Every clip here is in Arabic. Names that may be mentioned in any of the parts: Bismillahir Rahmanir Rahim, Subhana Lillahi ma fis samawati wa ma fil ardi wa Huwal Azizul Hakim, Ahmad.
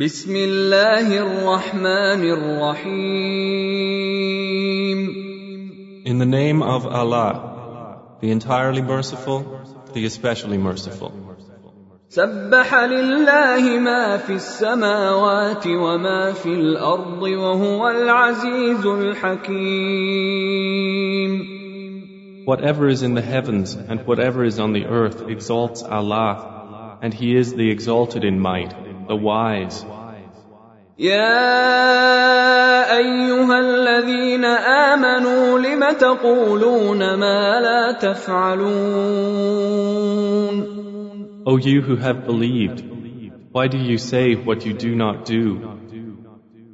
Bismillahir Rahmanir Rahim. In the name of Allah, the entirely merciful, the especially merciful. Subhana Lillahi ma fis samawati wa ma fil ardi wa Huwal Azizul Hakim. Whatever is in the heavens and whatever is on the earth exalts Allah, and He is the exalted in might, the wise. يا أيها الذين آمنوا لم تقولون ما لا تفعلون. O you who have believed, why do you say what you do not do?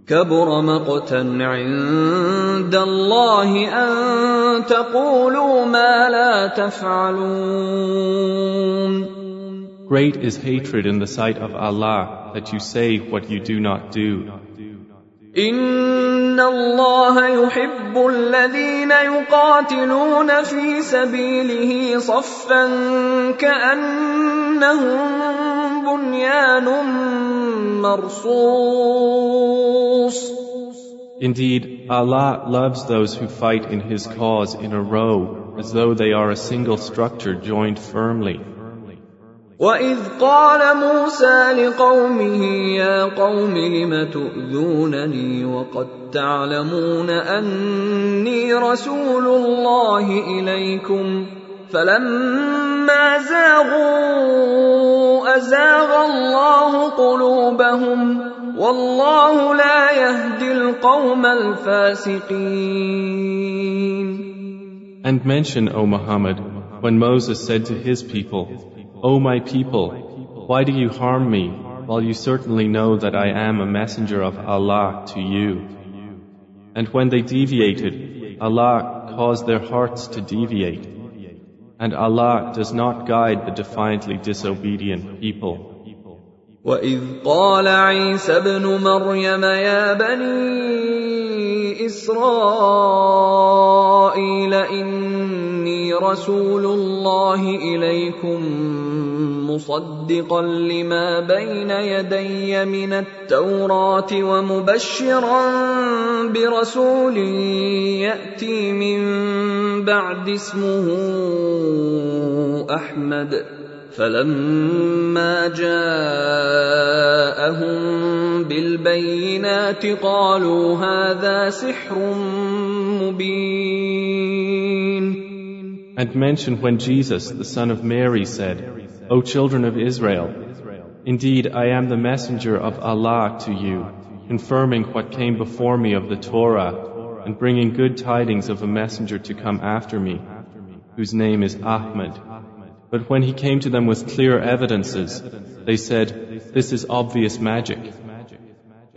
كبر مقتا عند الله أن تقولوا ما لا تفعلون. Great is hatred in the sight of Allah that you say what you do not do. Inna Allah yuhibbu alladhina yuqatiluna fi sabilihi saffan ka'annahum bunyanun marsus. Indeed, Allah loves those who fight in His cause in a row as though they are a single structure joined firmly. وَإِذْ قَالَ مُوسَى لِقَوْمِهِ يَا قَوْمِ لِمَ تُؤْذُونَنِي وَقَدْ تَعْلَمُونَ أَنِّي رَسُولُ اللَّهِ إِلَيْكُمْ فَلَمَّا زَاغُوا أَزَاغَ اللَّهُ قُلُوبَهُمْ وَاللَّهُ لَا يَهْدِي الْقَوْمَ الْفَاسِقِينَ. And mention, O Muhammad, when Moses said to his people, O my people, why do you harm me, while you certainly know that I am a messenger of Allah to you? And when they deviated, Allah caused their hearts to deviate. And Allah does not guide the defiantly disobedient people. وَإِذْ قَالَ عِيسَى ابْنُ مَرْيَمَ يَا بَنِي إِسْرَائِيلَ إِنِّي رَسُولُ اللَّهِ إِلَيْكُمْ مُصَدِّقًا لِمَا بَيْنَ يَدَيَّ مِنَ التَّوْرَاةِ وَمُبَشِّرًا بِرَسُولٍ يَأْتِي مِنْ بَعْدِ اسْمُهُ أَحْمَدَ فَلَمَّا جَاءَهُم بِالْبَيِّنَاتِ قَالُوا هَذَا سِحْرٌ مُبِينٌ. And mention when Jesus, the son of Mary, said, O children of Israel, indeed I am the messenger of Allah to you, confirming what came before me of the Torah, and bringing good tidings of a messenger to come after me, whose name is Ahmad. But when he came to them with clear evidences, they said, this is obvious magic.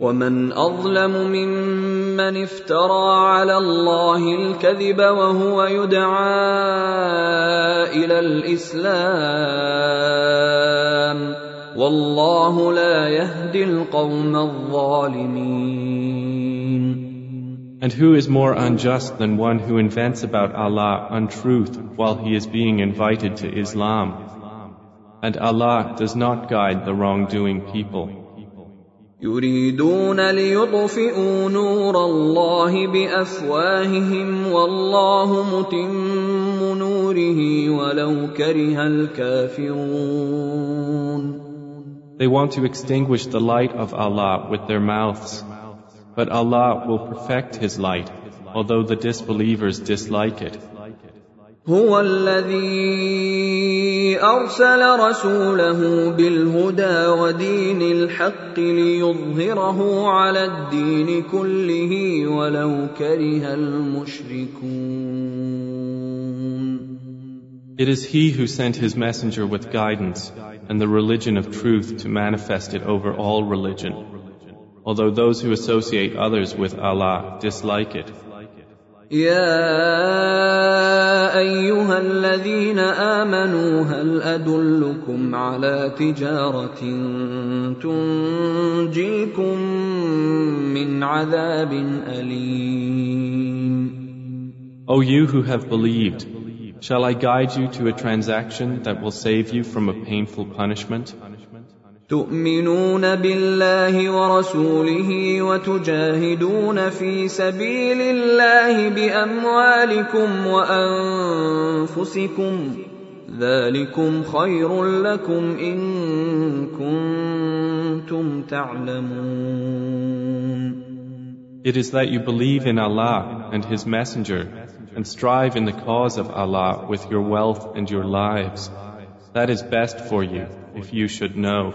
وَمَنْ أَظْلَمُ مِمَّنِ افْتَرَى عَلَى اللَّهِ الْكَذِبَ وَهُوَ يُدْعَى إِلَى الْإِسْلَامِ وَاللَّهُ لَا يَهْدِي الْقَوْمَ الظَّالِمِينَ. And who is more unjust than one who invents about Allah untruth while he is being invited to Islam? And Allah does not guide the wrongdoing people. يُرِيدُونَ لِيُطْفِئُوا نُورَ اللَّهِ بِأَفْوَاهِهِمْ وَاللَّهُ مُتِمُّ نُورِهِ وَلَوْ كَرِهَ الْكَافِرُونَ. They want to extinguish the light of Allah with their mouths, but Allah will perfect His light, although the disbelievers dislike it. هو الذي أرسل رسوله بالهدى ودين الحق ليظهره على الدين كله ولو كره المشركون. It is He who sent His messenger with guidance and the religion of truth to manifest it over all religion, although those who associate others with Allah dislike it. يَا أَيُّهَا الَّذِينَ آمَنُوا هَلْ أَدُلُّكُمْ عَلَى تِجَارَةٍ تُنْجِيكُمْ مِنْ عَذَابٍ أَلِيمٍ. O you who have believed, shall I guide you to a transaction that will save you from a painful punishment? تؤمنون بالله ورسوله وتجاهدون في سبيل الله بأموالكم وأنفسكم ذلكم خير لكم إن كنتم تعلمون. It is that you believe in Allah and His Messenger and strive in the cause of Allah with your wealth and your lives. That is best for you if you should know.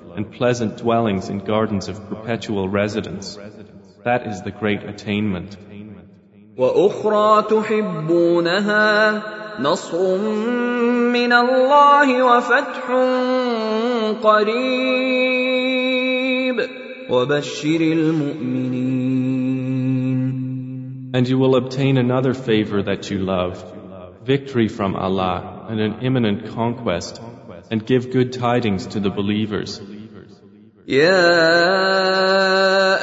and pleasant dwellings in gardens of perpetual residence. That is the great attainment. وَأُخْرَى تُحِبُّونَهَا نَصْرٌ مِّنَ اللَّهِ وَفَتْحٌ قَرِيبٌ وَبَشِّرِ الْمُؤْمِنِينَ. And you will obtain another favor that you love, victory from Allah and an imminent conquest, and give good tidings to the believers. يا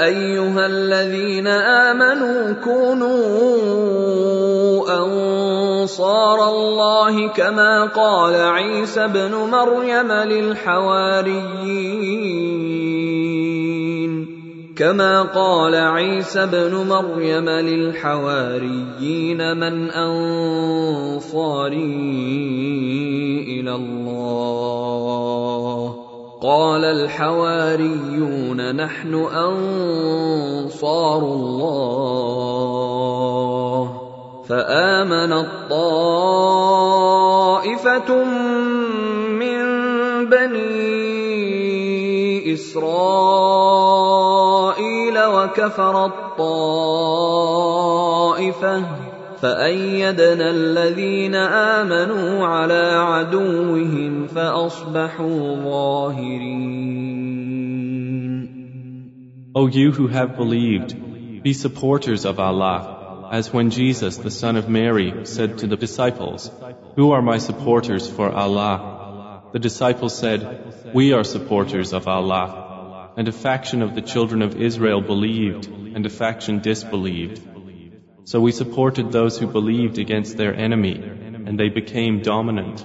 أيها الذين آمنوا كونوا أنصار الله كما قال عيسى ابن مريم للحواريين من أنصاري إلى الله؟ قال الحواريون نحن أنصار الله. فآمنت طائفة من بني إسرائيل وكفرت طائفة فأيدنا الذين آمنوا على عدوهم فأصبحوا ظاهرين. O you who have believed, be supporters of Allah, as when Jesus, the son of Mary, said to the disciples, "Who are my supporters for Allah?" The disciples said, "We are supporters of Allah." And a faction of the children of Israel believed, and a faction disbelieved. So we supported those who believed against their enemy, and they became dominant.